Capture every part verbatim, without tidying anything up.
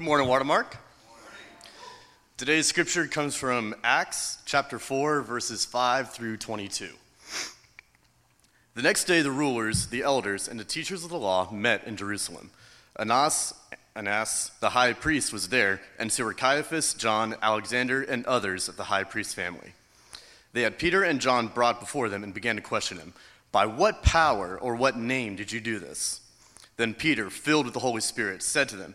Good morning, Watermark. Today's scripture comes from Acts chapter four, verses five through twenty-two. The next day, the rulers, the elders, and the teachers of the law met in Jerusalem. Anas, Anas, the high priest, was there, and so were Caiaphas, John, Alexander, and others of the high priest family. They had Peter and John brought before them and began to question him. By what power or what name did you do this? Then Peter, filled with the Holy Spirit, said to them,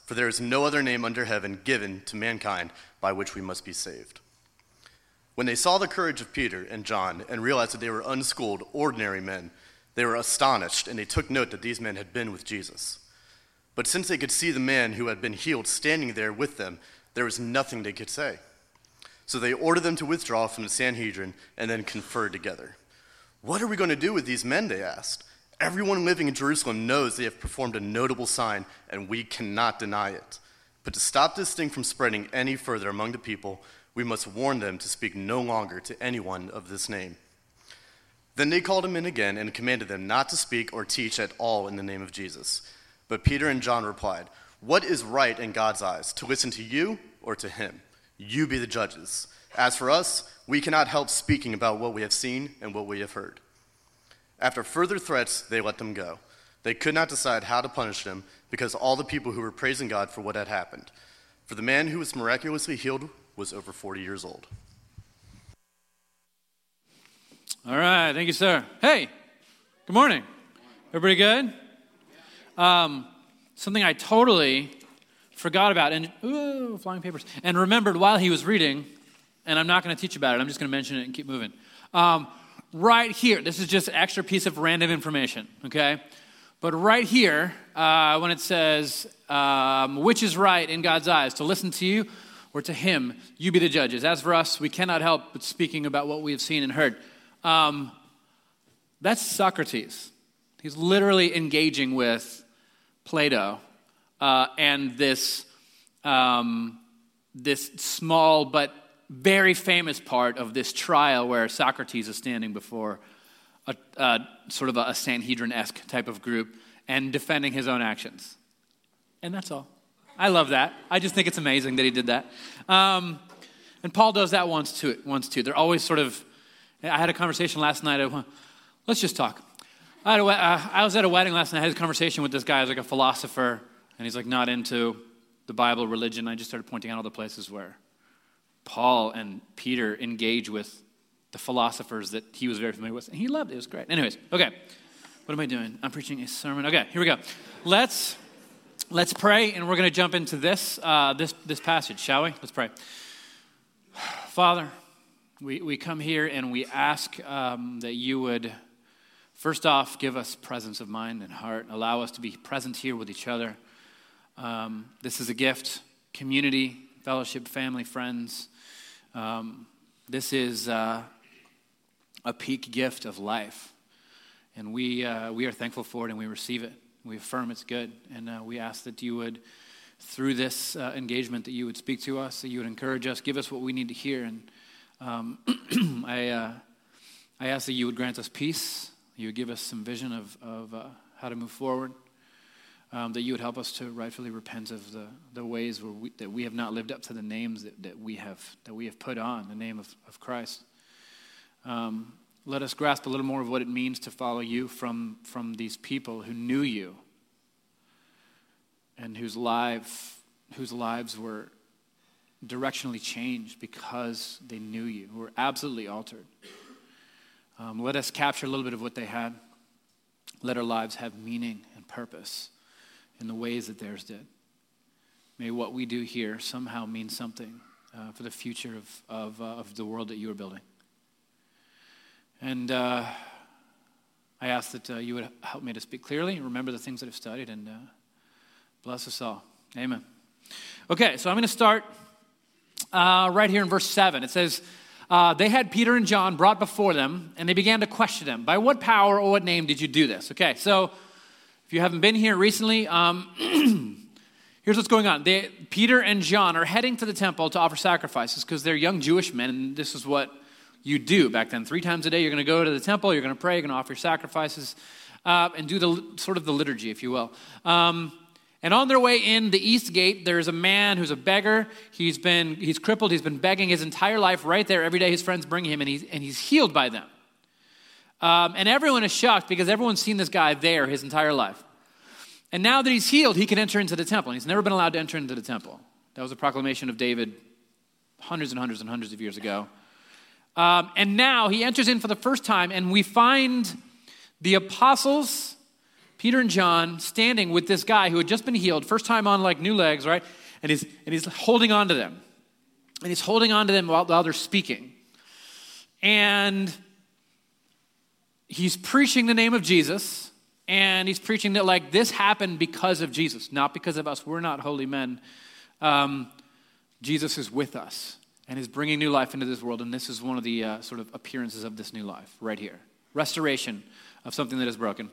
for there is no other name under heaven given to mankind by which we must be saved. When they saw the courage of Peter and John and realized that they were unschooled, ordinary men, they were astonished, and they took note that these men had been with Jesus. But since they could see the man who had been healed standing there with them, there was nothing they could say. So they ordered them to withdraw from the Sanhedrin and then conferred together. What are we going to do with these men, they asked. Everyone living in Jerusalem knows they have performed a notable sign, and we cannot deny it. But to stop this thing from spreading any further among the people, we must warn them to speak no longer to anyone of this name. Then they called him in again and commanded them not to speak or teach at all in the name of Jesus. But Peter and John replied, What is right in God's eyes, to listen to you or to him? You be the judges. As for us, we cannot help speaking about what we have seen and what we have heard. After further threats, they let them go. They could not decide how to punish them because all the people who were praising God for what had happened. For the man who was miraculously healed was over forty years old. All right, thank you, sir. Hey, good morning. Everybody good? Um, something I totally forgot about and ooh, flying papers and remembered while he was reading, and I'm not going to teach about it. I'm just going to mention it and keep moving. Um, right here, this is just an extra piece of random information, okay? But right here, uh, when it says, um, which is right in God's eyes, to listen to you or to him, you be the judges. As for us, we cannot help but speaking about what we have seen and heard. Um, that's Socrates. He's literally engaging with Plato uh, and this um, this small but very famous part of this trial where Socrates is standing before a, a sort of a, a Sanhedrin-esque type of group and defending his own actions. And that's all. I love that. I just think it's amazing that he did that. Um, and Paul does that once too. Once too. They're always sort of. I had a conversation last night. Of, let's just talk. I, had a, uh, I was at a wedding last night. I had a conversation with this guy who's like a philosopher, and he's like not into the Bible, religion. I just started pointing out all the places where Paul and Peter engage with the philosophers that he was very familiar with, and he loved it. It was great. Anyways, okay. What am I doing? I'm preaching a sermon. Okay, here we go. Let's let's pray, and we're going to jump into this uh, this this passage, shall we? Let's pray. Father. We we come here and we ask um, that you would, first off, give us presence of mind and heart. Allow us to be present here with each other. Um, this is a gift, community, fellowship, family, friends. Um, this is uh, a peak gift of life. And we, uh, we are thankful for it and we receive it. We affirm it's good. And uh, we ask that you would, through this uh, engagement, that you would speak to us, that you would encourage us, give us what we need to hear, and Um, I uh, I ask that you would grant us peace, you would give us some vision of, of uh, how to move forward, um, that you would help us to rightfully repent of the, the ways where we, that we have not lived up to the names that, that we have that we have put on, the name of, of Christ. Um, let us grasp a little more of what it means to follow you from, from these people who knew you and whose life, whose lives were directionally changed because they knew you, who were absolutely altered. Um, let us capture a little bit of what they had. Let our lives have meaning and purpose in the ways that theirs did. May what we do here somehow mean something uh, for the future of of, uh, of the world that you are building. And uh, I ask that uh, you would help me to speak clearly, remember the things that I've studied, and uh, bless us all. Amen. Okay, so I'm going to start uh, right here in verse seven. It says, uh, they had Peter and John brought before them, and they began to question him. By what power or what name did you do this? Okay, so if you haven't been here recently, um, here's what's going on. They, Peter and John are heading to the temple to offer sacrifices because they're young Jewish men, and this is what you do back then. Three times a day, you're going to go to the temple, you're going to pray, you're going to offer your sacrifices, uh, and do the sort of the liturgy, if you will. Um, and on their way in the east gate, there's a man who's a beggar. He's been, he's crippled, he's been begging his entire life right there. Every day his friends bring him, and he's, and he's healed by them. Um, and everyone is shocked because everyone's seen this guy there his entire life. And now that he's healed, he can enter into the temple. And he's never been allowed to enter into the temple. That was a proclamation of David hundreds and hundreds and hundreds of years ago. Um, and now he enters in for the first time, and we find the apostles, Peter and John, standing with this guy who had just been healed, first time on like new legs, right? And he's and he's holding on to them. And he's holding on to them while, while they're speaking. And he's preaching the name of Jesus, and he's preaching that like this happened because of Jesus, not because of us. We're not holy men. Um, Jesus is with us. And is bringing new life into this world. And this is one of the uh, sort of appearances of this new life right here. Restoration of something that is broken.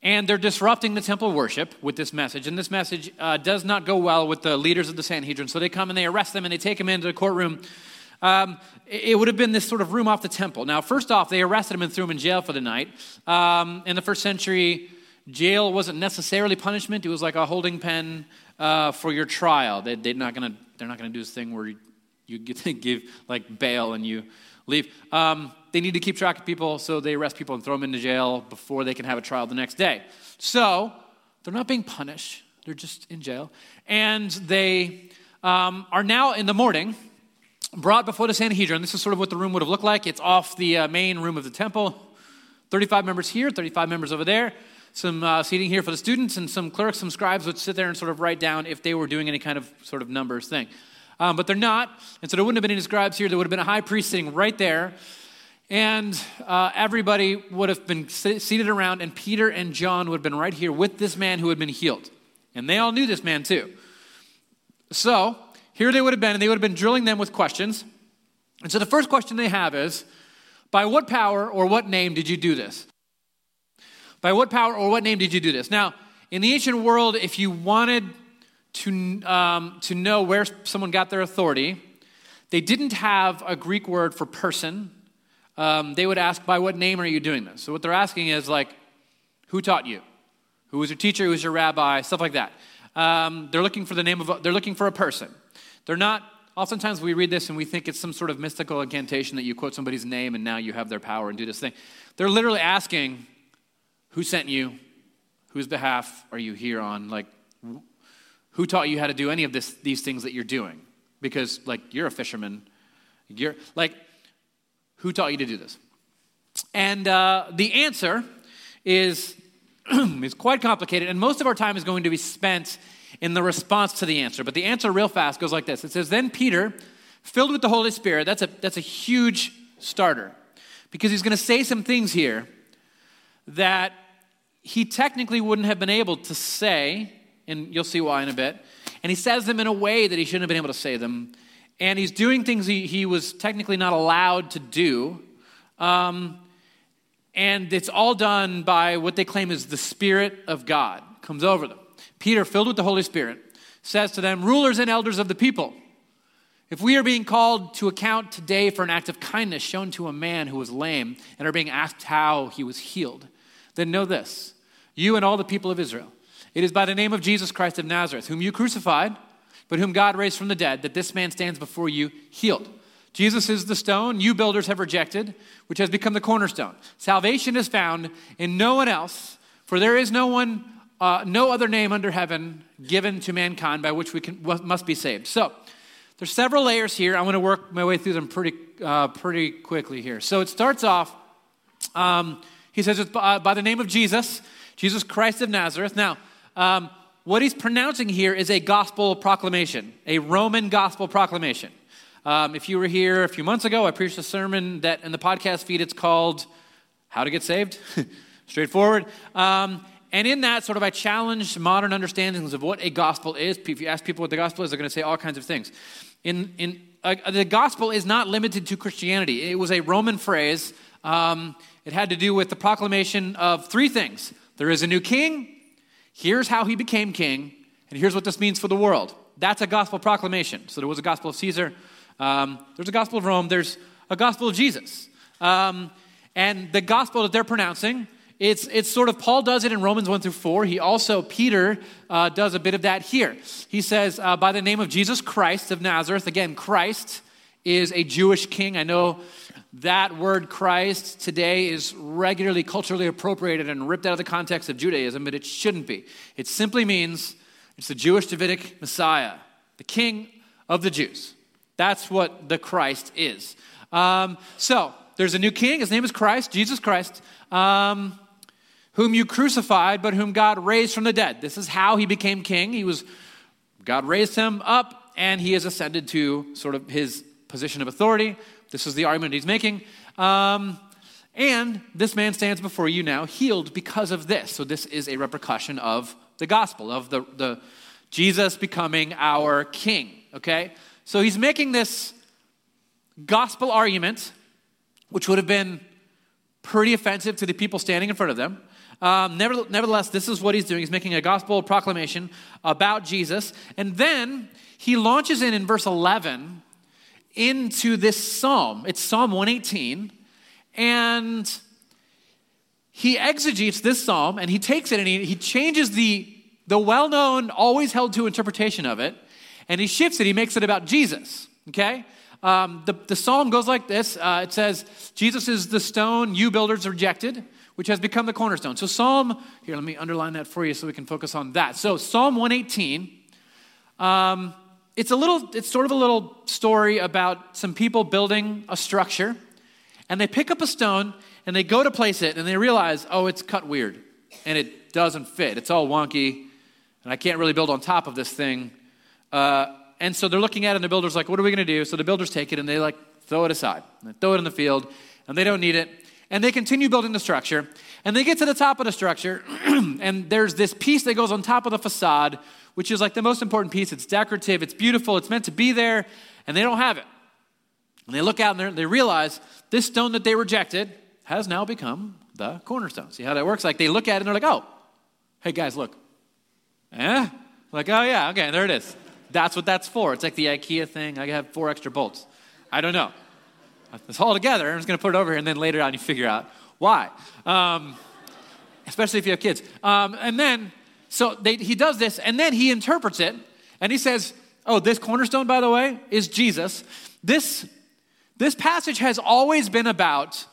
And they're disrupting the temple worship with this message. And this message uh, does not go well with the leaders of the Sanhedrin. So they come and they arrest them and they take them into the courtroom. Um, it would have been this sort of room off the temple. Now, first off, they arrested him and threw him in jail for the night. Um, in the first century, jail wasn't necessarily punishment. It was like a holding pen uh, for your trial. They, they're not going to they're not gonna do this thing where you, You get to give like bail and you leave. Um, they need to keep track of people, so they arrest people and throw them into jail before they can have a trial the next day. So they're not being punished. They're just in jail. And they um, are now in the morning brought before the Sanhedrin. This is sort of what the room would have looked like. It's off the uh, main room of the temple. thirty-five members here, thirty-five members over there. Some uh, seating here for the students, and some clerks, some scribes would sit there and sort of write down if they were doing any kind of sort of numbers thing. Um, but they're not, and so there wouldn't have been any scribes here. There would have been a high priest sitting right there, and uh, everybody would have been seated around, and Peter and John would have been right here with this man who had been healed, and they all knew this man too. So here they would have been, and they would have been drilling them with questions, and so the first question they have is, by what power or what name did you do this? By what power or what name did you do this? Now, in the ancient world, if you wanted to um, to know where someone got their authority, they didn't have a Greek word for person. Um, they would ask, by what name are you doing this? So what they're asking is, like, who taught you? Who was your teacher? Who was your rabbi? Stuff like that. Um, they're looking for the name of, a, they're looking for a person. They're not, oftentimes we read this and we think it's some sort of mystical incantation that you quote somebody's name and now you have their power and do this thing. They're literally asking, who sent you? Whose behalf are you here on? Like, who taught you how to do any of this, these things that you're doing? Because, like, you're a fisherman. You're, like, who taught you to do this? And uh, the answer is, is quite complicated, and most of our time is going to be spent in the response to the answer. But the answer real fast goes like this. It says, then Peter, filled with the Holy Spirit, that's a, that's a huge starter, because he's going to say some things here that he technically wouldn't have been able to say, and you'll see why in a bit. And he says them in a way that he shouldn't have been able to say them. And he's doing things he, he was technically not allowed to do. Um, and it's all done by what they claim is the Spirit of God comes over them. Peter, filled with the Holy Spirit, says to them, rulers and elders of the people, if we are being called to account today for an act of kindness shown to a man who was lame and are being asked how he was healed, then know this, you and all the people of Israel, it is by the name of Jesus Christ of Nazareth, whom you crucified, but whom God raised from the dead, that this man stands before you healed. Jesus is the stone you builders have rejected, which has become the cornerstone. Salvation is found in no one else, for there is no one, uh, no other name under heaven given to mankind by which we can, must be saved. So there's several layers here. I'm going to work my way through them pretty, uh, pretty quickly here. So it starts off. Um, he says it's by, by the name of Jesus, Jesus Christ of Nazareth. Now. Um, what he's pronouncing here is a gospel proclamation, a Roman gospel proclamation. Um, if you were here a few months ago, I preached a sermon that in the podcast feed, it's called How to Get Saved, straightforward. Um, and in that, sort of, I challenged modern understandings of what a gospel is. If you ask people what the gospel is, they're going to say all kinds of things. In in uh, the gospel is not limited to Christianity. It was a Roman phrase. Um, it had to do with the proclamation of three things. There is a new king. Here's how he became king. And here's what this means for the world. That's a gospel proclamation. So there was a gospel of Caesar. Um, there's a gospel of Rome. There's a gospel of Jesus. Um, and the gospel that they're pronouncing, it's it's sort of, Paul does it in Romans one through four. He also, Peter, uh, does a bit of that here. He says, uh, by the name of Jesus Christ of Nazareth. Again, Christ is a Jewish king. I know that word Christ today is regularly culturally appropriated and ripped out of the context of Judaism, but it shouldn't be. It simply means it's the Jewish Davidic Messiah, the king of the Jews. That's what the Christ is. Um, so there's a new king. His name is Christ, Jesus Christ, um, whom you crucified, but whom God raised from the dead. This is how he became king. He was, God raised him up, and he has ascended to sort of his position of authority. This is the argument he's making. Um, and this man stands before you now healed because of this. So this is a repercussion of the gospel, of the, the Jesus becoming our king, okay? So he's making this gospel argument, which would have been pretty offensive to the people standing in front of them. Um, nevertheless, this is what he's doing. He's making a gospel proclamation about Jesus. And then he launches in, in verse eleven, into this psalm. It's Psalm one eighteen. And he exegetes this psalm, and he takes it, and he, he changes the, the well-known, always held to interpretation of it, and he shifts it. He makes it about Jesus, okay? Um, the, the psalm goes like this. Uh, it says, Jesus is the stone you builders rejected, which has become the cornerstone. So Psalm, here, let me underline that for you so we can focus on that. So Psalm one eighteen, um, it's a little, it's sort of a little story about some people building a structure, and they pick up a stone, and they go to place it, and they realize, oh, it's cut weird, and it doesn't fit. It's all wonky, and I can't really build on top of this thing. Uh, and so they're looking at it, and the builder's like, what are we going to do? So the builders take it, and they like throw it aside, and they throw it in the field, and they don't need it. And they continue building the structure, and they get to the top of the structure, and there's this piece that goes on top of the facade, which is like the most important piece. It's decorative, it's beautiful, it's meant to be there, and they don't have it. And they look out, and they realize this stone that they rejected has now become the cornerstone. See how that works? Like, they look at it, and they're like, oh, hey, guys, look. Eh? Like, oh, yeah, okay, there it is. That's what that's for. It's like the IKEA thing. I have four extra bolts. I don't know. It's all together. I'm just going to put it over here, and then later on you figure out why, um, especially if you have kids. Um, and then, so they, he does this, and then he interprets it, and he says, oh, this cornerstone, by the way, is Jesus. This, this passage has always been about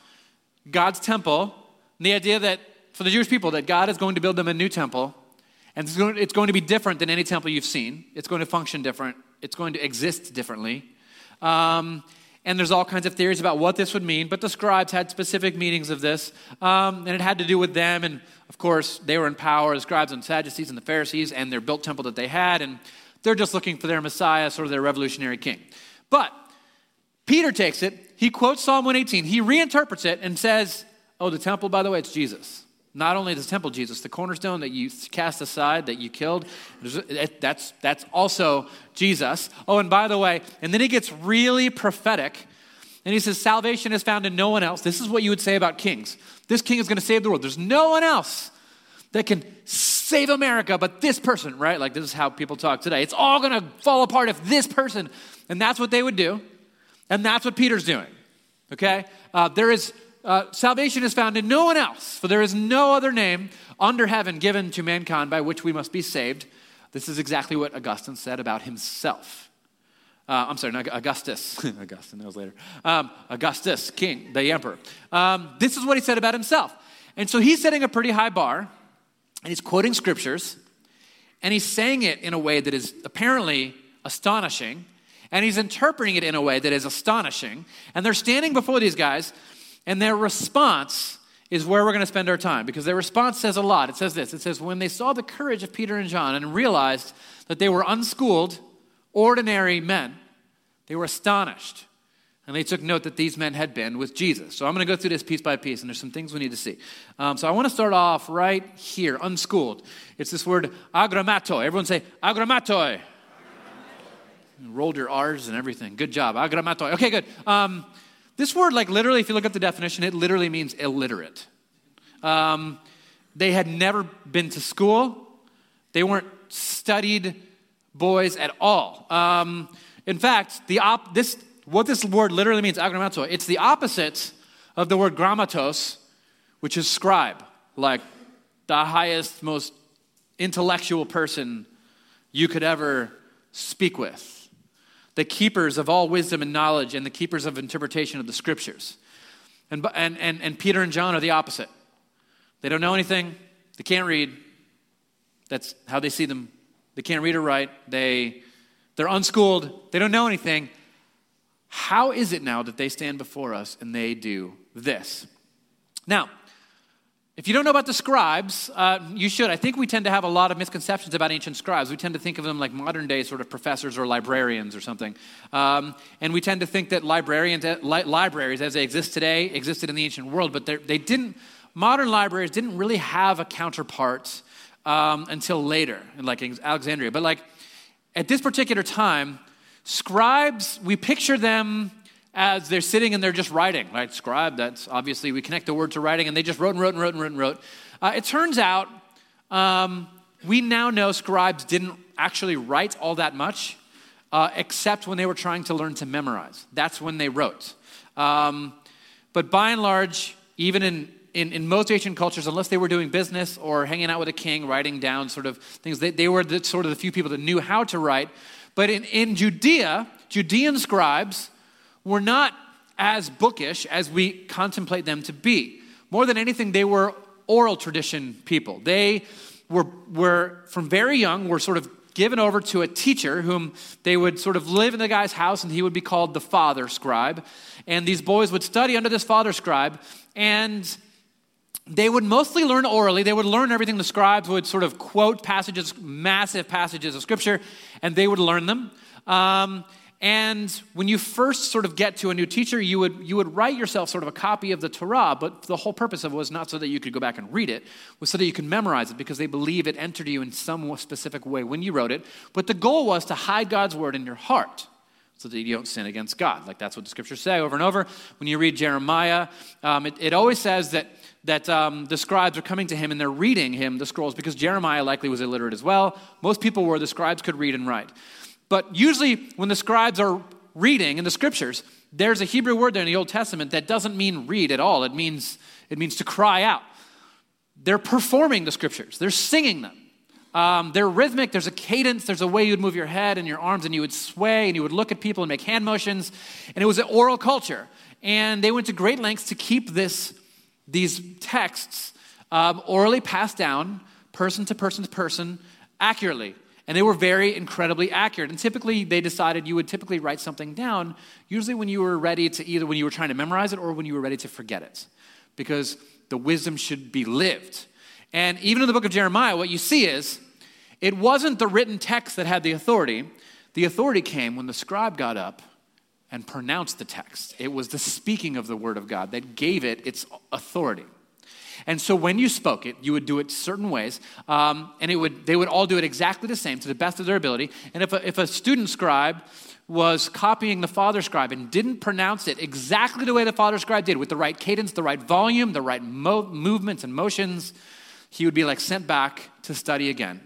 God's temple, and the idea that for the Jewish people that God is going to build them a new temple, and it's going, it's going to be different than any temple you've seen. It's going to function different. It's going to exist differently. Um, and there's all kinds of theories about what this would mean, but the scribes had specific meanings of this, um, and it had to do with them, and of course, they were in power, the scribes and Sadducees and the Pharisees, and their built temple that they had, and they're just looking for their Messiah, sort of their revolutionary king. But Peter takes it, he quotes Psalm one eighteen, he reinterprets it and says, oh, the temple, by the way, it's Jesus. Not only the temple, Jesus, the cornerstone that you cast aside, that you killed, that's, that's also Jesus. Oh, and by the way, and then he gets really prophetic, and he says, salvation is found in no one else. This is what you would say about kings. This king is going to save the world. There's no one else that can save America but this person, right? Like, this is how people talk today. It's all going to fall apart if this person, and that's what they would do, and that's what Peter's doing, okay? Uh, there is... Uh, salvation is found in no one else, for there is no other name under heaven given to mankind by which we must be saved. This is exactly what Augustine said about himself. Uh, I'm sorry, not Augustus. Augustine, that was later. Um, Augustus, king, the emperor. Um, this is what he said about himself. And so he's setting a pretty high bar, and he's quoting scriptures, and he's saying it in a way that is apparently astonishing, and he's interpreting it in a way that is astonishing. And they're standing before these guys, and their response is where we're going to spend our time, because their response says a lot. It says this. It says, when they saw the courage of Peter and John and realized that they were unschooled, ordinary men, they were astonished. And they took note that these men had been with Jesus. So I'm going to go through this piece by piece, and there's some things we need to see. Um, so I want to start off right here, unschooled. It's this word agramatoi. Everyone say agramatoi. You rolled your R's and everything. Good job. Agramatoi. Okay, good. Um, this word, like literally, if you look up the definition, it literally means illiterate. Um, they had never been to school. They weren't studied boys at all. Um, in fact, the op- this what this word literally means, agramatoi, it's the opposite of the word grammatos, which is scribe, like the highest, most intellectual person you could ever speak with, the keepers of all wisdom and knowledge and the keepers of interpretation of the scriptures. And and and, and Peter and John are the opposite. They don't know anything. They can't read. That's how they see them. They can't read or write. They, they're unschooled. They don't know anything. How is it now that they stand before us and they do this? Now, if you don't know about the scribes, uh, you should. I think we tend to have a lot of misconceptions about ancient scribes. We tend to think of them like modern-day sort of professors or librarians or something. Um, and we tend to think that librarians, li- libraries as they exist today existed in the ancient world, but they didn't. Modern libraries didn't really have a counterpart um, until later, like in Alexandria. But like at this particular time, scribes, we picture them as they're sitting and they're just writing, right? Scribe, that's obviously, we connect the word to writing, and they just wrote and wrote and wrote and wrote and wrote. Uh, it turns out, um, we now know scribes didn't actually write all that much, uh, except when they were trying to learn to memorize. That's when they wrote. Um, but by and large, even in In, in most ancient cultures, unless they were doing business or hanging out with a king, writing down sort of things, they, they were the, sort of the few people that knew how to write. But in, in Judea, Judean scribes were not as bookish as we contemplate them to be. More than anything, they were oral tradition people. They were, were from very young, were sort of given over to a teacher whom they would sort of live in the guy's house, and he would be called the father scribe. And these boys would study under this father scribe, and they would mostly learn orally. They would learn everything. The scribes would sort of quote passages, massive passages of scripture, and they would learn them. Um, and when you first sort of get to a new teacher, you would you would write yourself sort of a copy of the Torah, but the whole purpose of it was not so that you could go back and read it, was so that you could memorize it, because they believe it entered you in some specific way when you wrote it. But the goal was to hide God's word in your heart, so that you don't sin against God. Like, that's what the scriptures say over and over. When you read Jeremiah, um, it, it always says that that um, the scribes are coming to him and they're reading him the scrolls, because Jeremiah likely was illiterate as well. Most people were. The scribes could read and write. But usually when the scribes are reading in the scriptures, there's a Hebrew word there in the Old Testament that doesn't mean read at all. It means it means to cry out. They're performing the scriptures. They're singing them. Um, they're rhythmic. There's a cadence. There's a way you'd move your head and your arms, and you would sway, and you would look at people and make hand motions. And it was an oral culture. And they went to great lengths to keep this, these texts um, orally passed down, person to person to person, accurately. And they were very incredibly accurate. And typically, they decided you would typically write something down, usually when you were ready to either when you were trying to memorize it or when you were ready to forget it, because the wisdom should be lived. And even in the book of Jeremiah, what you see is it wasn't the written text that had the authority. The authority came when the scribe got up and pronounced the text. It was the speaking of the word of God that gave it its authority. And so when you spoke it, you would do it certain ways, um, and it would they would all do it exactly the same to the best of their ability. And if a, if a student scribe was copying the father scribe and didn't pronounce it exactly the way the father scribe did, with the right cadence, the right volume, the right mo- movements and motions, he would be like sent back to study again,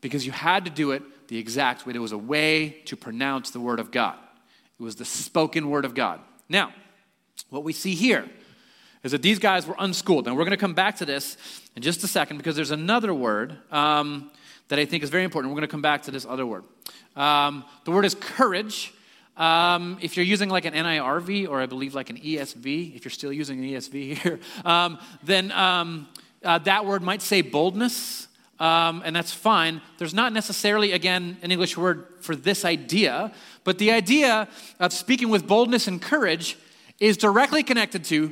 because you had to do it the exact way. There was a way to pronounce the word of God. It was the spoken word of God. Now, what we see here is that these guys were unschooled. And we're going to come back to this in just a second, because there's another word um, that I think is very important. We're going to come back to this other word. Um, the word is courage. Um, if you're using like an N I R V, or I believe like an E S V, if you're still using an E S V here, um, then... Um, Uh, that word might say boldness, um, and that's fine. There's not necessarily, again, an English word for this idea, but the idea of speaking with boldness and courage is directly connected to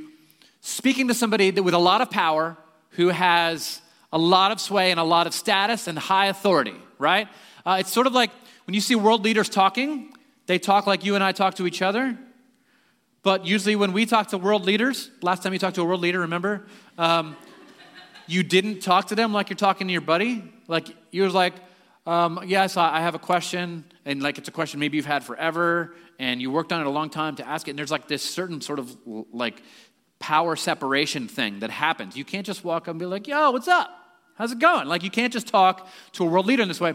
speaking to somebody that, with a lot of power, who has a lot of sway and a lot of status and high authority, right? Uh, it's sort of like when you see world leaders talking, they talk like you and I talk to each other. But usually when we talk to world leaders, last time you talked to a world leader, remember? Um You didn't talk to them like you're talking to your buddy. Like, you was like, Um, yes, I have a question, and like it's a question maybe you've had forever, and you worked on it a long time to ask it, and there's like this certain sort of like power separation thing that happens. You can't just walk up and be like, yo, what's up? How's it going? Like you can't just talk to a world leader in this way.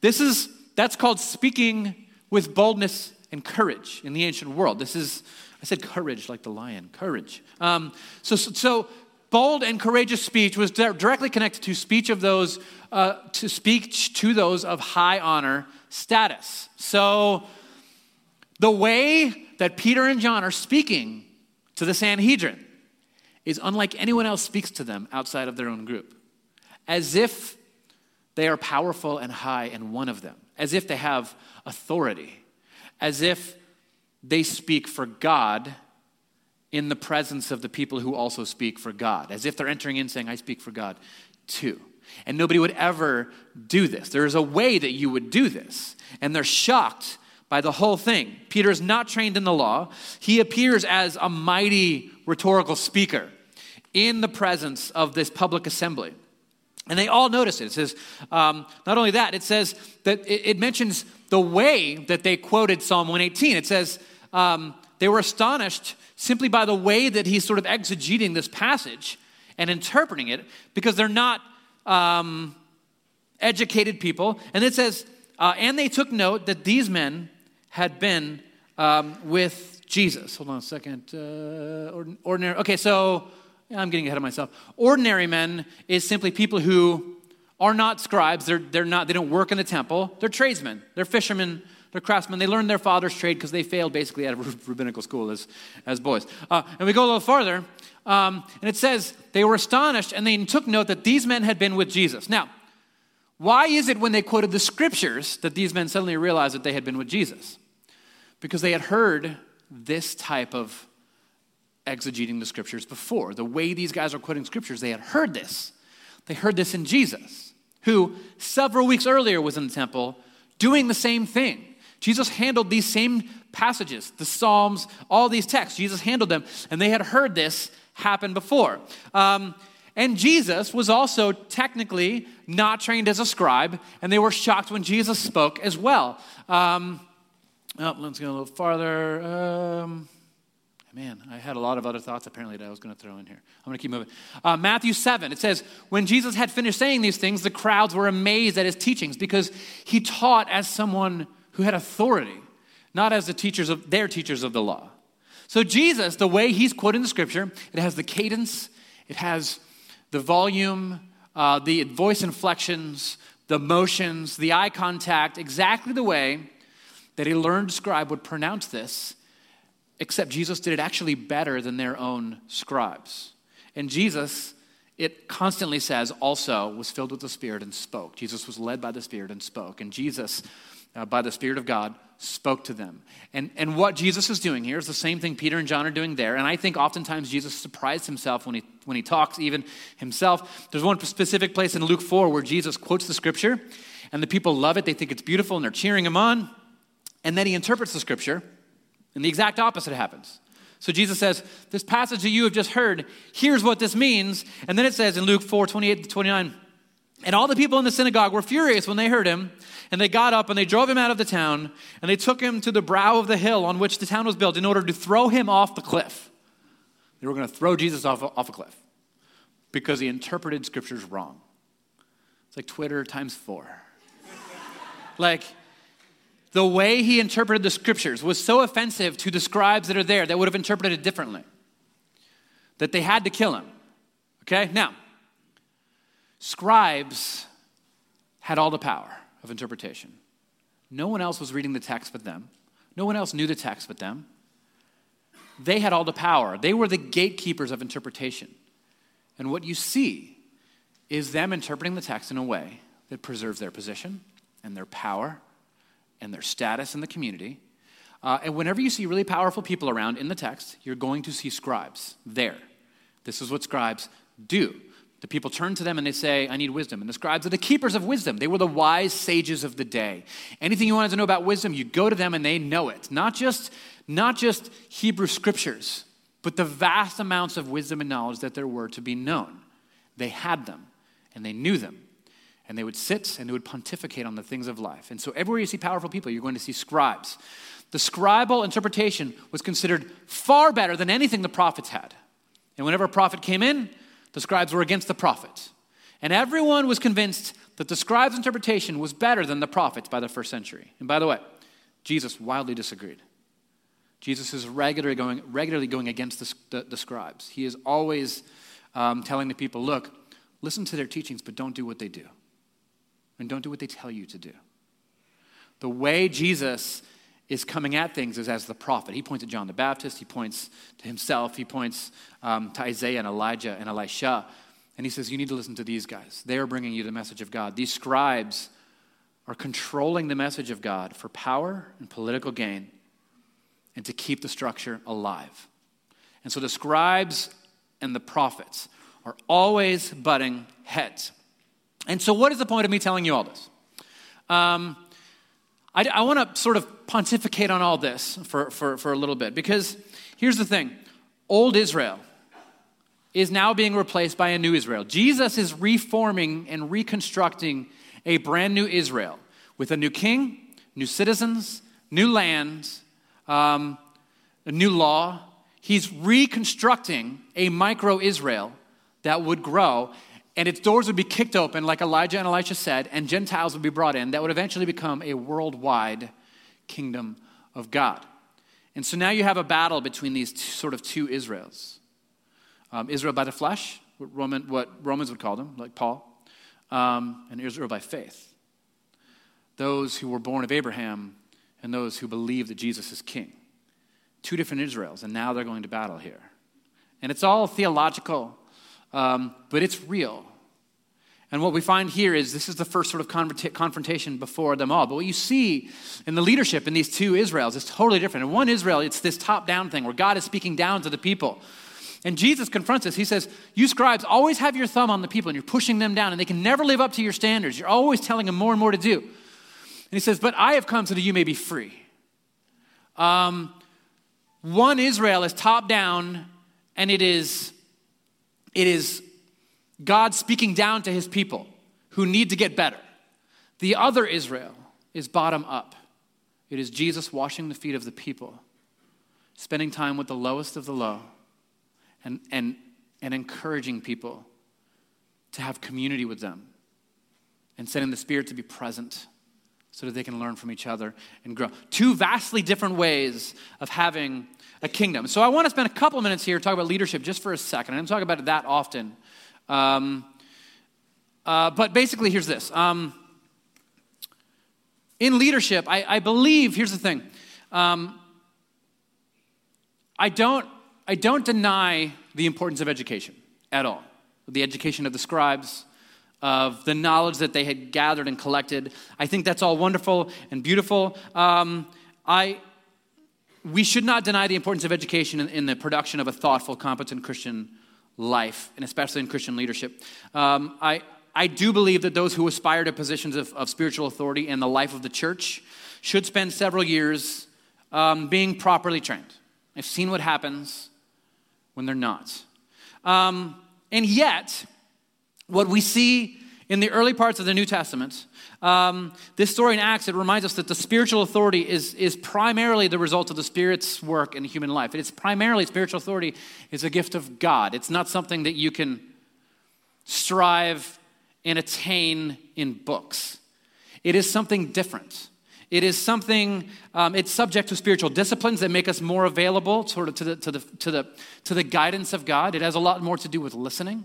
This is, that's called speaking with boldness and courage in the ancient world. This is, I said courage like the lion, courage. Um, so, so, so bold and courageous speech was di- directly connected to speech of those Uh, to speak to those of high honor status. So the way that Peter and John are speaking to the Sanhedrin is unlike anyone else speaks to them outside of their own group, as if they are powerful and high and one of them, as if they have authority, as if they speak for God in the presence of the people who also speak for God, as if they're entering in saying, I speak for God too. And nobody would ever do this. There is a way that you would do this. And they're shocked by the whole thing. Peter is not trained in the law. He appears as a mighty rhetorical speaker in the presence of this public assembly. And they all notice it. It says, um, not only that, it says that it, it mentions the way that they quoted Psalm one eighteen. It says um, they were astonished simply by the way that he's sort of exegeting this passage and interpreting it because they're not Um, educated people. And it says, uh, and they took note that these men had been um, with Jesus. Hold on a second. Uh, ordinary. Okay, so I'm getting ahead of myself. Ordinary men is simply people who are not scribes. They're they're not. They don't work in the temple. They're tradesmen. They're fishermen. They're craftsmen. They learned their father's trade because they failed basically out of rabbinical school as as boys. Uh, and we go a little farther. Um, and it says, they were astonished and they took note that these men had been with Jesus. Now, why is it when they quoted the scriptures that these men suddenly realized that they had been with Jesus? Because they had heard this type of exegeting the scriptures before. The way these guys are quoting scriptures, they had heard this. They heard this in Jesus, who several weeks earlier was in the temple doing the same thing. Jesus handled these same passages, the Psalms, all these texts. Jesus handled them, and they had heard this happened before. Um, and Jesus was also technically not trained as a scribe, and they were shocked when Jesus spoke as well. Um, oh, let's go a little farther. Um, man, I had a lot of other thoughts apparently that I was going to throw in here. I'm going to keep moving. Uh, Matthew seven, it says, when Jesus had finished saying these things, the crowds were amazed at his teachings because he taught as someone who had authority, not as the teachers of their teachers of the law. So Jesus, the way he's quoting the scripture, it has the cadence, it has the volume, uh, the voice inflections, the motions, the eye contact, exactly the way that a learned scribe would pronounce this, except Jesus did it actually better than their own scribes. And Jesus, it constantly says, also was filled with the Spirit and spoke. Jesus was led by the Spirit and spoke. And Jesus, uh, by the Spirit of God, spoke to them. And and what Jesus is doing here is the same thing Peter and John are doing there. And I think oftentimes Jesus surprised himself when he when he talks, even himself. There's one specific place in Luke four where Jesus quotes the scripture and the people love it. They think it's beautiful and they're cheering him on. And then he interprets the scripture and the exact opposite happens. So Jesus says, this passage that you have just heard, here's what this means. And then it says in Luke four, twenty-eight to twenty-nine, and all the people in the synagogue were furious when they heard him, and they got up and they drove him out of the town, and they took him to the brow of the hill on which the town was built in order to throw him off the cliff. They were going to throw Jesus off, off a cliff because he interpreted scriptures wrong. It's like Twitter times four. Like, the way he interpreted the scriptures was so offensive to the scribes that are there that would have interpreted it differently, that they had to kill him. Okay? Now, scribes had all the power of interpretation. No one else was reading the text but them. No one else knew the text but them. They had all the power. They were the gatekeepers of interpretation. And what you see is them interpreting the text in a way that preserves their position and their power and their status in the community. Uh, and whenever you see really powerful people around in the text, you're going to see scribes there. This is what scribes do. The people turn to them and they say, I need wisdom. And the scribes are the keepers of wisdom. They were the wise sages of the day. Anything you wanted to know about wisdom, you go to them and they know it. Not just, not just Hebrew scriptures, but the vast amounts of wisdom and knowledge that there were to be known. They had them and they knew them. and they would sit and they would pontificate on the things of life. And so everywhere you see powerful people, you're going to see scribes. The scribal interpretation was considered far better than anything the prophets had. And whenever a prophet came in, the scribes were against the prophet. And everyone was convinced that the scribes' interpretation was better than the prophets by the first century. And by the way, Jesus wildly disagreed. Jesus is regularly going, regularly going against the, the, the scribes. He is always um, telling the people, look, listen to their teachings, but don't do what they do. And don't do what they tell you to do. The way Jesus is coming at things is as the prophet. He points at John the Baptist. He points to himself. He points um, to Isaiah and Elijah and Elisha. And he says, you need to listen to these guys. They are bringing you the message of God. These scribes are controlling the message of God for power and political gain and to keep the structure alive. And so the scribes and the prophets are always butting heads. And so what is the point of me telling you all this? Um, I, I want to sort of pontificate on all this for, for, for a little bit, because here's the thing. Old Israel is now being replaced by a new Israel. Jesus is reforming and reconstructing a brand new Israel with a new king, new citizens, new land, um, a new law. He's reconstructing a micro-Israel that would grow, and its doors would be kicked open, like Elijah and Elisha said, and Gentiles would be brought in. That would eventually become a worldwide kingdom of God. And so now you have a battle between these two, sort of two Israels. Um, Israel by the flesh, what, Roman, what Romans would call them, like Paul, um, and Israel by faith. Those who were born of Abraham and those who believe that Jesus is king. Two different Israels, and now they're going to battle here. And it's all theological, um, but it's real. And what we find here is this is the first sort of convert- confrontation before them all. But what you see in the leadership in these two Israels is totally different. In one Israel, it's this top-down thing where God is speaking down to the people. And Jesus confronts us. He says, you scribes always have your thumb on the people and you're pushing them down and they can never live up to your standards. You're always telling them more and more to do. And he says, but I have come so that you may be free. Um, one Israel is top down, and it is, it is God speaking down to his people who need to get better. The other Israel is bottom up. It is Jesus washing the feet of the people, spending time with the lowest of the low, and and and encouraging people to have community with them and sending the Spirit to be present so that they can learn from each other and grow. Two vastly different ways of having a kingdom. So I want to spend a couple minutes here talking about leadership just for a second. I don't talk about it that often. Um, uh, but basically, here's this. Um, in leadership, I, I believe, here's the thing. Um, I don't... I don't deny the importance of education at all. The education of the scribes, of the knowledge that they had gathered and collected. I think that's all wonderful and beautiful. Um, I, we should not deny the importance of education in, in the production of a thoughtful, competent Christian life, and especially in Christian leadership. Um, I, I do believe that those who aspire to positions of, of spiritual authority in the life of the church should spend several years um, being properly trained. I've seen what happens when they're not. Um, and yet, what we see in the early parts of the New Testament, um, this story in Acts, it reminds us that the spiritual authority is, is primarily the result of the Spirit's work in human life. It's primarily spiritual authority is a gift of God. It's not something that you can strive and attain in books. It is something different. It is something. Um, it's subject to spiritual disciplines that make us more available, sort of to the to the to the to the guidance of God. It has a lot more to do with listening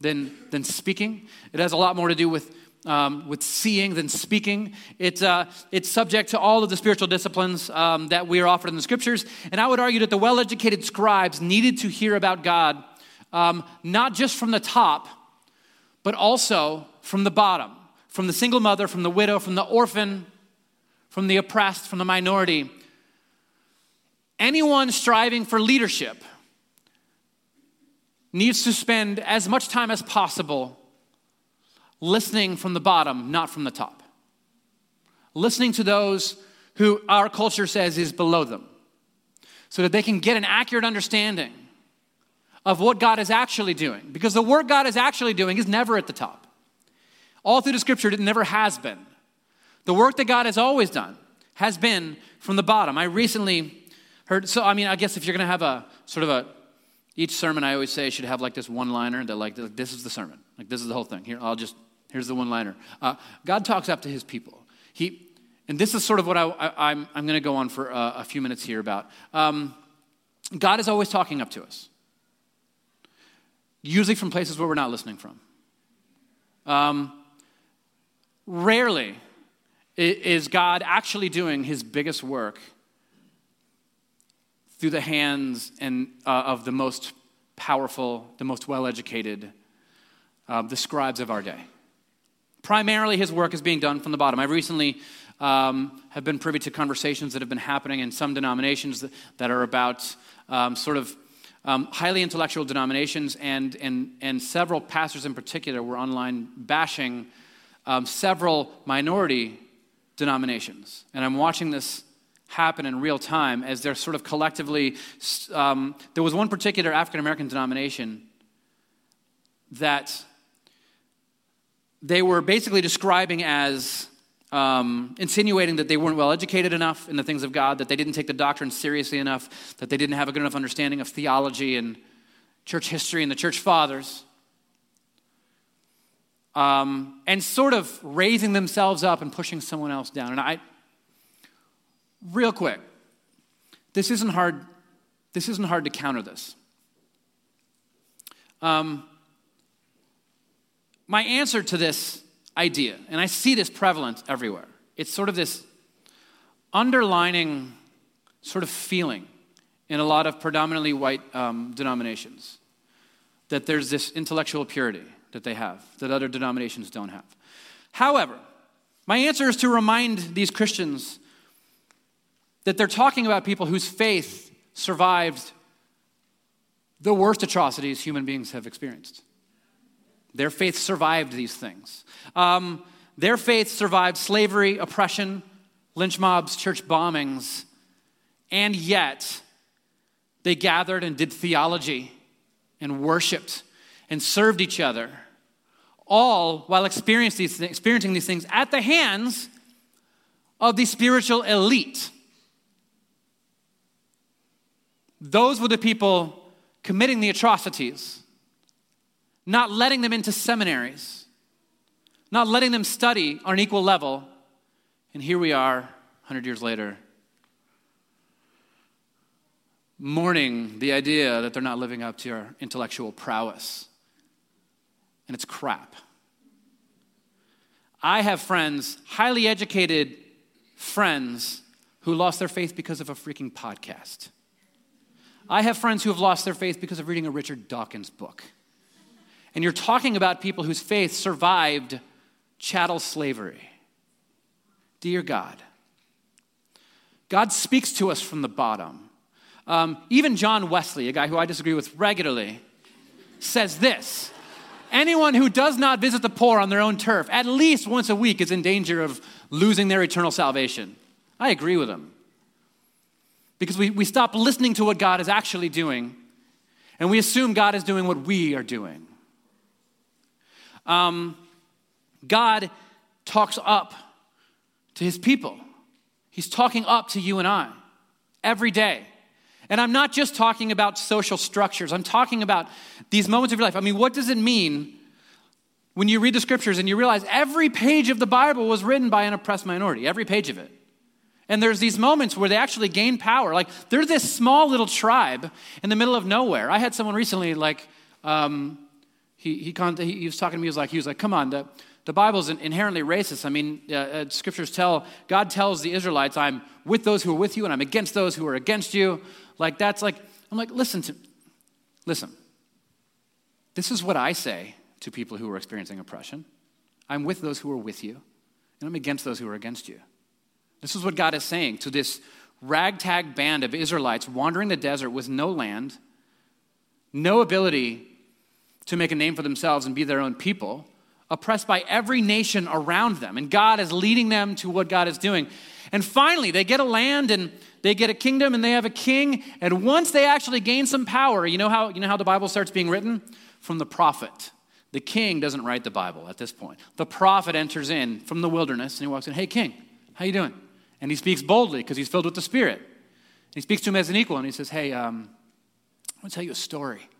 than than speaking. It has a lot more to do with um, with seeing than speaking. It's uh, it's subject to all of the spiritual disciplines um, that we are offered in the Scriptures. And I would argue that the well-educated scribes needed to hear about God um, not just from the top, but also from the bottom, from the single mother, from the widow, from the orphan, from the oppressed, from the minority. Anyone striving for leadership needs to spend as much time as possible listening from the bottom, not from the top. Listening to those who our culture says is below them, so that they can get an accurate understanding of what God is actually doing. Because the work God is actually doing is never at the top. all through the scripture, it never has been. The work that God has always done has been from the bottom. I recently heard, so I mean, I guess if you're going to have a sort of a, each sermon I always say should have like this one-liner that like, this is the sermon. Like this is the whole thing. Here, I'll just, here's the one-liner. Uh, God talks up to his people. He, and this is sort of what I, I, I'm, I'm going to go on for a, a few minutes here about. Um, God is always talking up to us. Usually from places where we're not listening from. Um, rarely is God actually doing his biggest work through the hands and uh, of the most powerful, the most well-educated, uh, the scribes of our day. Primarily, his work is being done from the bottom. I recently um, have been privy to conversations that have been happening in some denominations that, that are about um, sort of um, highly intellectual denominations, and and and several pastors in particular were online bashing um, several minority denominations. And I'm watching this happen in real time as they're sort of collectively, um, there was one particular African-American denomination that they were basically describing as um, insinuating that they weren't well-educated enough in the things of God, that they didn't take the doctrine seriously enough, that they didn't have a good enough understanding of theology and church history and the church fathers, um, and sort of raising themselves up and pushing someone else down. And I... Real quick, this isn't hard. This isn't hard to counter this. Um, my answer to this idea, and I see this prevalent everywhere, it's sort of this underlining sort of feeling in a lot of predominantly white um, denominations that there's this intellectual purity that they have that other denominations don't have. However, my answer is to remind these Christians that they're talking about people whose faith survived the worst atrocities human beings have experienced. Their faith survived these things. Um, their faith survived slavery, oppression, lynch mobs, church bombings, and yet they gathered and did theology and worshiped and served each other, all while experiencing these things at the hands of the spiritual elite. Those were the people committing the atrocities, not letting them into seminaries, not letting them study on an equal level. And here we are, one hundred years later, mourning the idea that they're not living up to our intellectual prowess. And it's crap. I have friends, highly educated friends, who lost their faith because of a freaking podcast. I have friends who have lost their faith because of reading a Richard Dawkins book. And you're talking about people whose faith survived chattel slavery. Dear God, God speaks to us from the bottom. Um, even John Wesley, a guy who I disagree with regularly, says this: anyone who does not visit the poor on their own turf at least once a week is in danger of losing their eternal salvation. I agree with him. Because we, we stop listening to what God is actually doing, and we assume God is doing what we are doing. Um, God talks up to his people. He's talking up to you and I every day. And I'm not just talking about social structures. I'm talking about these moments of your life. I mean, what does it mean when you read the scriptures and you realize every page of the Bible was written by an oppressed minority, every page of it? And there's these moments where they actually gain power. Like, they're this small little tribe in the middle of nowhere. I had someone recently, like, um, he, he, con- he he was talking to me, he was like, he was like, come on, the, the Bible's inherently racist. I mean, uh, uh, scriptures tell, God tells the Israelites, I'm with those who are with you, and I'm against those who are against you. Like, that's like, I'm like, listen to, listen. This is what I say to people who are experiencing oppression. I'm with those who are with you, and I'm against those who are against you. This is what God is saying to this ragtag band of Israelites wandering the desert with no land, no ability to make a name for themselves and be their own people, oppressed by every nation around them. And God is leading them to what God is doing. And finally, they get a land and they get a kingdom and they have a king. And once they actually gain some power, you know how, you know how the Bible starts being written? From the prophet. The king doesn't write the Bible at this point. The prophet enters in from the wilderness, and he walks in, hey, king, how you doing? And he speaks boldly because he's filled with the Spirit. And he speaks to him as an equal, and he says, hey, um, I'm going to tell you a story.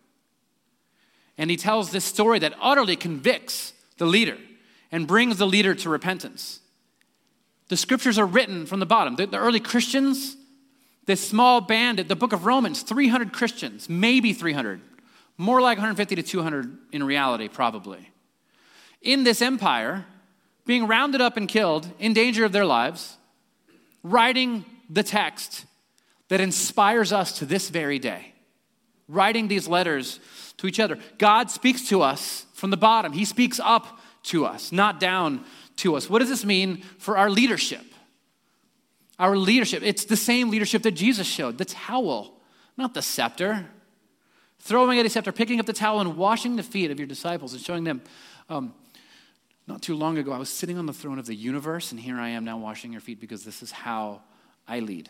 And he tells this story that utterly convicts the leader and brings the leader to repentance. The scriptures are written from the bottom. The, the early Christians, this small band, the book of Romans, three hundred Christians, maybe three hundred. More like one hundred fifty to two hundred in reality, probably. In this empire, being rounded up and killed, in danger of their lives, writing the text that inspires us to this very day. Writing these letters to each other. God speaks to us from the bottom. He speaks up to us, not down to us. What does this mean for our leadership? Our leadership, it's the same leadership that Jesus showed. The towel, not the scepter. Throwing at a scepter, picking up the towel and washing the feet of your disciples and showing them, um, not too long ago, I was sitting on the throne of the universe, and here I am now washing your feet because this is how I lead.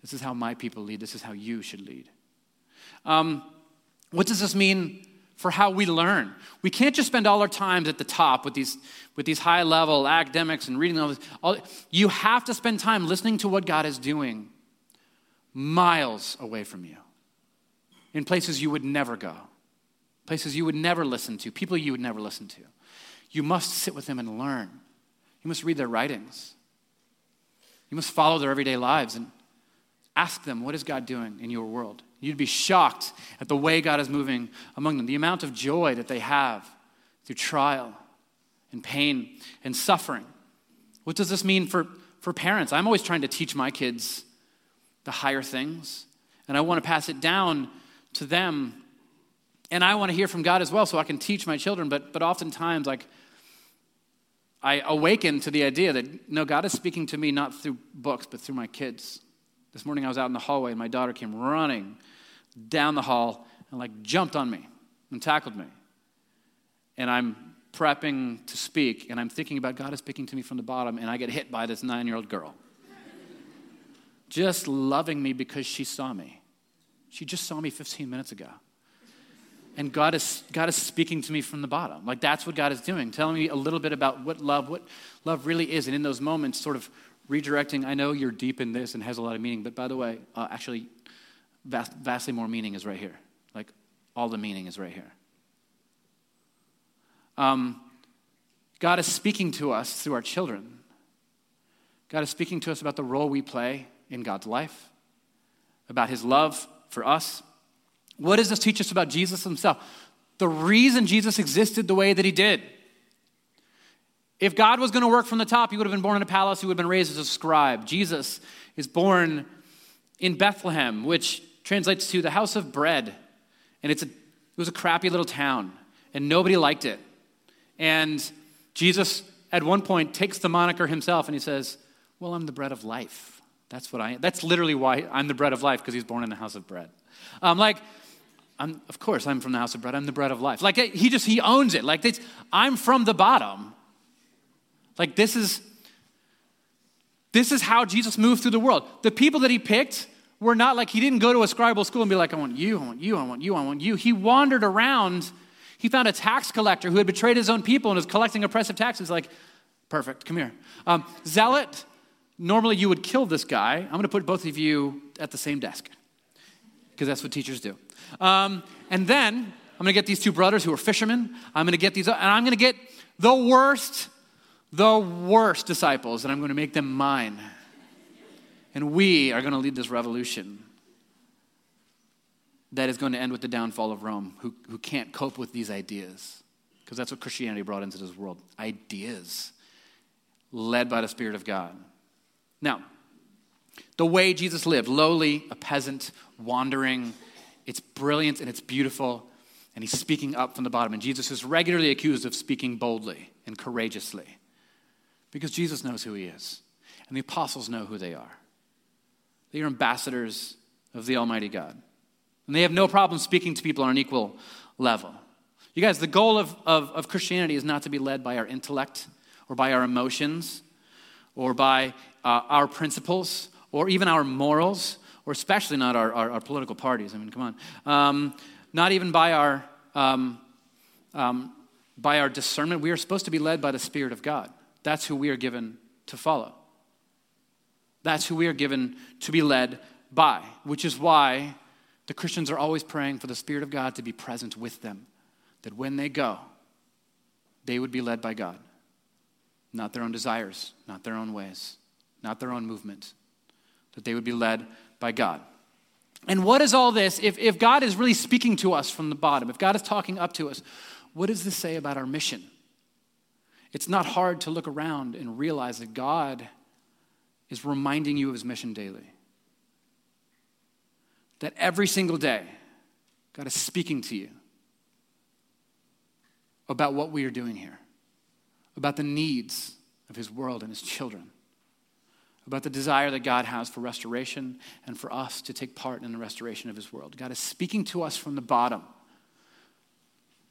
This is how my people lead. This is how you should lead. Um, what does this mean for how we learn? We can't just spend all our time at the top with these with these high-level academics and reading all this. All, you have to spend time listening to what God is doing miles away from you. In places you would never go, places you would never listen to, people you would never listen to. You must sit with them and learn. You must read their writings. You must follow their everyday lives and ask them, what is God doing in your world? You'd be shocked at the way God is moving among them, the amount of joy that they have through trial and pain and suffering. What does this mean for, for parents? I'm always trying to teach my kids the higher things, and I want to pass it down to them, and I want to hear from God as well so I can teach my children, but but oftentimes like I awaken to the idea that no, God is speaking to me not through books but through my kids. This morning I was out in the hallway and my daughter came running down the hall and like jumped on me and tackled me, and I'm prepping to speak and I'm thinking about God is speaking to me from the bottom, and I get hit by this nine-year-old girl just loving me because she saw me. She just saw me fifteen minutes ago. And God is God is speaking to me from the bottom. Like, that's what God is doing, telling me a little bit about what love, what love really is. And in those moments, sort of redirecting, I know you're deep in this and has a lot of meaning, but by the way, uh, actually, vast, vastly more meaning is right here. Like, all the meaning is right here. Um, God is speaking to us through our children. God is speaking to us about the role we play in God's life, about his love for us. What does this teach us about Jesus himself? The reason Jesus existed the way that he did. If God was going to work from the top, he would have been born in a palace, he would have been raised as a scribe. Jesus is born in Bethlehem, which translates to the house of bread. And it's a, it was a crappy little town, and nobody liked it. And Jesus, at one point, takes the moniker himself, and he says, well, I'm the bread of life. That's what I am. That's literally why I'm the bread of life, because he's born in the house of bread. Um, like, I'm, of course, I'm from the house of bread. I'm the bread of life. Like, he just, he owns it. Like, it's, I'm from the bottom. Like, this is, this is how Jesus moved through the world. The people that he picked were not like, he didn't go to a scribal school and be like, I want you, I want you, I want you, I want you. He wandered around. He found a tax collector who had betrayed his own people and was collecting oppressive taxes. Like, perfect, come here. Um, zealot. Normally you would kill this guy. I'm going to put both of you at the same desk because that's what teachers do. Um, and then I'm going to get these two brothers who are fishermen. I'm going to get these, and I'm going to get the worst, the worst disciples, and I'm going to make them mine. And we are going to lead this revolution that is going to end with the downfall of Rome, who, who can't cope with these ideas, because that's what Christianity brought into this world. Ideas led by the Spirit of God. Now, the way Jesus lived, lowly, a peasant, wandering, it's brilliant and it's beautiful, and he's speaking up from the bottom. And Jesus is regularly accused of speaking boldly and courageously, because Jesus knows who he is, and the apostles know who they are. They are ambassadors of the Almighty God, and they have no problem speaking to people on an equal level. You guys, the goal of, of, of Christianity is not to be led by our intellect or by our emotions, or by uh, our principles, or even our morals, or especially not our, our, our political parties. I mean, come on. Um, not even by our um, um, by our discernment. We are supposed to be led by the Spirit of God. That's who we are given to follow. That's who we are given to be led by, which is why the Christians are always praying for the Spirit of God to be present with them, that when they go, they would be led by God, not their own desires, not their own ways, not their own movement, that they would be led by God. And what is all this? If, if God is really speaking to us from the bottom, if God is talking up to us, what does this say about our mission? It's not hard to look around and realize that God is reminding you of his mission daily. That every single day, God is speaking to you about what we are doing here, about the needs of his world and his children, about the desire that God has for restoration and for us to take part in the restoration of his world. God is speaking to us from the bottom.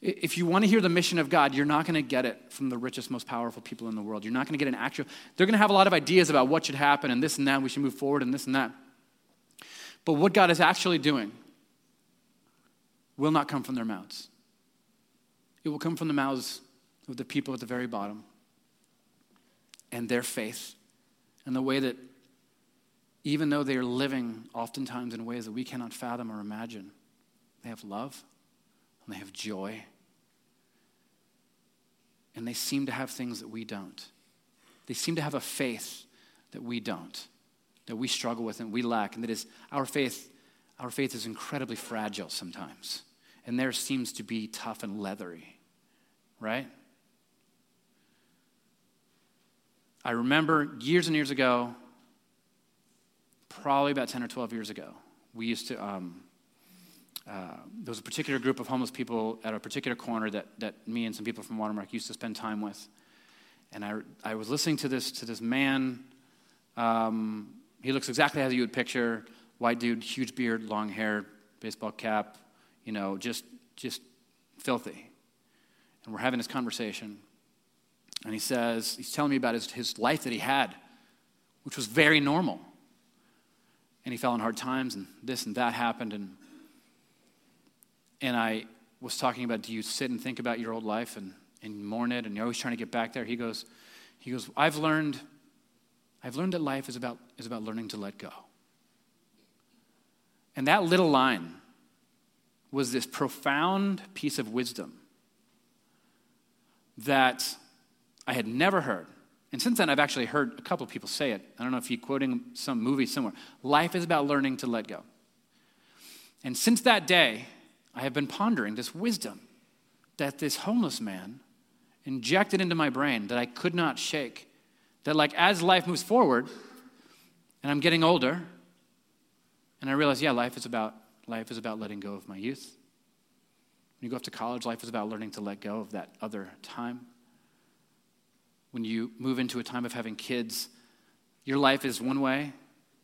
If you want to hear the mission of God, you're not going to get it from the richest, most powerful people in the world. You're not going to get an actual, they're going to have a lot of ideas about what should happen and this and that, we should move forward and this and that. But what God is actually doing will not come from their mouths. It will come from the mouths of the people at the very bottom and their faith and the way that even though they are living oftentimes in ways that we cannot fathom or imagine, they have love and they have joy and they seem to have things that we don't. They seem to have a faith that we don't, that we struggle with and we lack, and that is our faith, our faith is incredibly fragile sometimes. And theirs seems to be tough and leathery, right? I remember years and years ago, probably about ten or twelve years ago, we used to, um, uh, there was a particular group of homeless people at a particular corner that that me and some people from Watermark used to spend time with. And I, I was listening to this, to this man. Um, he looks exactly how you would picture, white dude, huge beard, long hair, baseball cap, you know, just just filthy. And we're having this conversation. And he says, he's telling me about his, his life that he had, which was very normal. And he fell in hard times, and this and that happened. And and I was talking about, do you sit and think about your old life and, and mourn it? And you're always trying to get back there. He goes, he goes, I've learned, I've learned that life is about is about learning to let go. And that little line was this profound piece of wisdom that I had never heard. And since then, I've actually heard a couple of people say it. I don't know if you're quoting some movie somewhere. Life is about learning to let go. And since that day, I have been pondering this wisdom that this homeless man injected into my brain that I could not shake. That like as life moves forward, and I'm getting older, and I realize, yeah, life is about Life is about letting go of my youth. When you go off to college, life is about learning to let go of that other time. When you move into a time of having kids, your life is one way.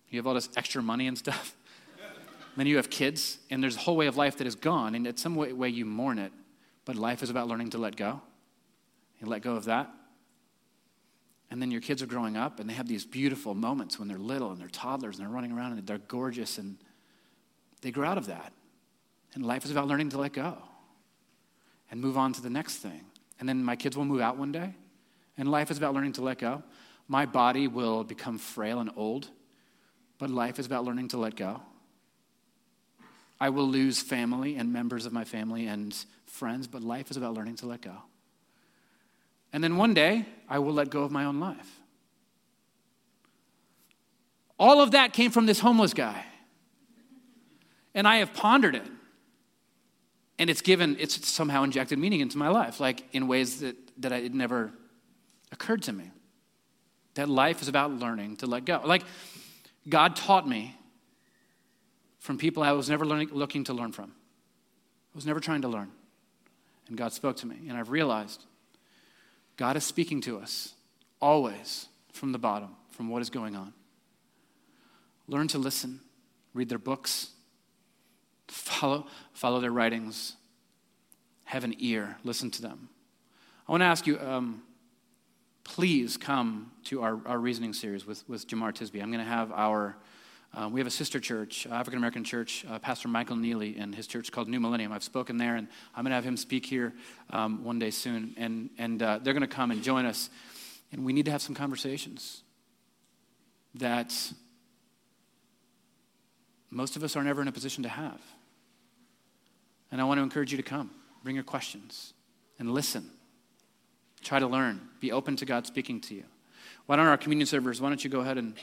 You have all this extra money and stuff. And then you have kids, and there's a whole way of life that is gone, and in some way, way you mourn it. But life is about learning to let go. You let go of that. And then your kids are growing up, and they have these beautiful moments when they're little, and they're toddlers, and they're running around, and they're gorgeous, and they grow out of that. And life is about learning to let go and move on to the next thing. And then my kids will move out one day. And life is about learning to let go. My body will become frail and old. But life is about learning to let go. I will lose family and members of my family and friends. But life is about learning to let go. And then one day, I will let go of my own life. All of that came from this homeless guy. And I have pondered it. And it's given, it's somehow injected meaning into my life, like in ways that, that I, it never occurred to me. That life is about learning to let go. Like, God taught me from people I was never learning, looking to learn from. I was never trying to learn. And God spoke to me. And I've realized God is speaking to us always from the bottom, from what is going on. Learn to listen, read their books, Follow follow their writings. Have an ear. Listen to them. I want to ask you, um, please come to our, our reasoning series with, with Jamar Tisby. I'm going to have our Um, we have a sister church, uh, African-American church, uh, Pastor Michael Neely, and his church called New Millennium. I've spoken there, and I'm going to have him speak here um, one day soon. And, and uh, they're going to come and join us. And we need to have some conversations that most of us are never in a position to have. And I want to encourage you to come. Bring your questions and listen. Try to learn. Be open to God speaking to you. Why don't our communion servers, why don't you go ahead and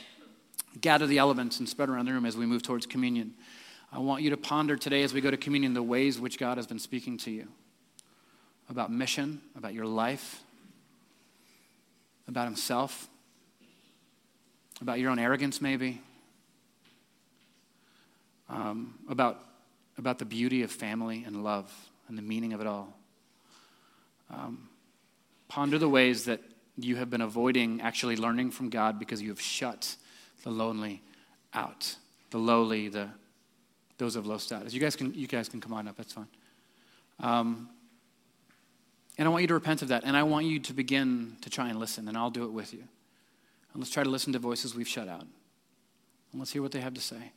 gather the elements and spread around the room as we move towards communion. I want you to ponder today as we go to communion the ways which God has been speaking to you about mission, about your life, about himself, about your own arrogance maybe, um, about, about the beauty of family and love and the meaning of it all. Um, ponder the ways that you have been avoiding actually learning from God because you have shut the lonely out, the lowly, the those of low status. You guys can you guys can come on up. That's fine. Um, and I want you to repent of that, and I want you to begin to try and listen, and I'll do it with you. And let's try to listen to voices we've shut out, and let's hear what they have to say,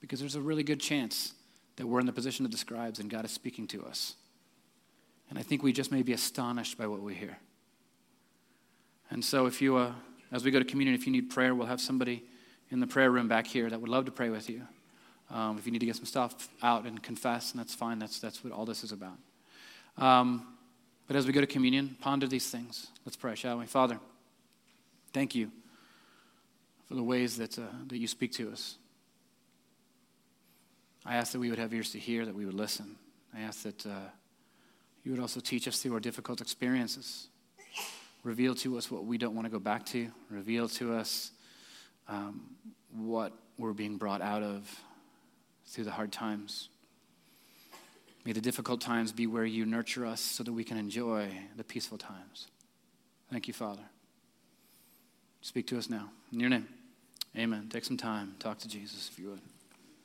because there's a really good chance that we're in the position of the scribes, and God is speaking to us. And I think we just may be astonished by what we hear. And so, if you uh. As we go to communion, if you need prayer, we'll have somebody in the prayer room back here that would love to pray with you. Um, if you need to get some stuff out and confess, and that's fine. That's that's what all this is about. Um, but as we go to communion, ponder these things. Let's pray, shall we? Father, thank you for the ways that uh, that you speak to us. I ask that we would have ears to hear, that we would listen. I ask that uh, you would also teach us through our difficult experiences. Reveal to us what we don't want to go back to. Reveal to us um, what we're being brought out of through the hard times. May the difficult times be where you nurture us so that we can enjoy the peaceful times. Thank you, Father. Speak to us now. In your name, amen. Take some time. Talk to Jesus if you would.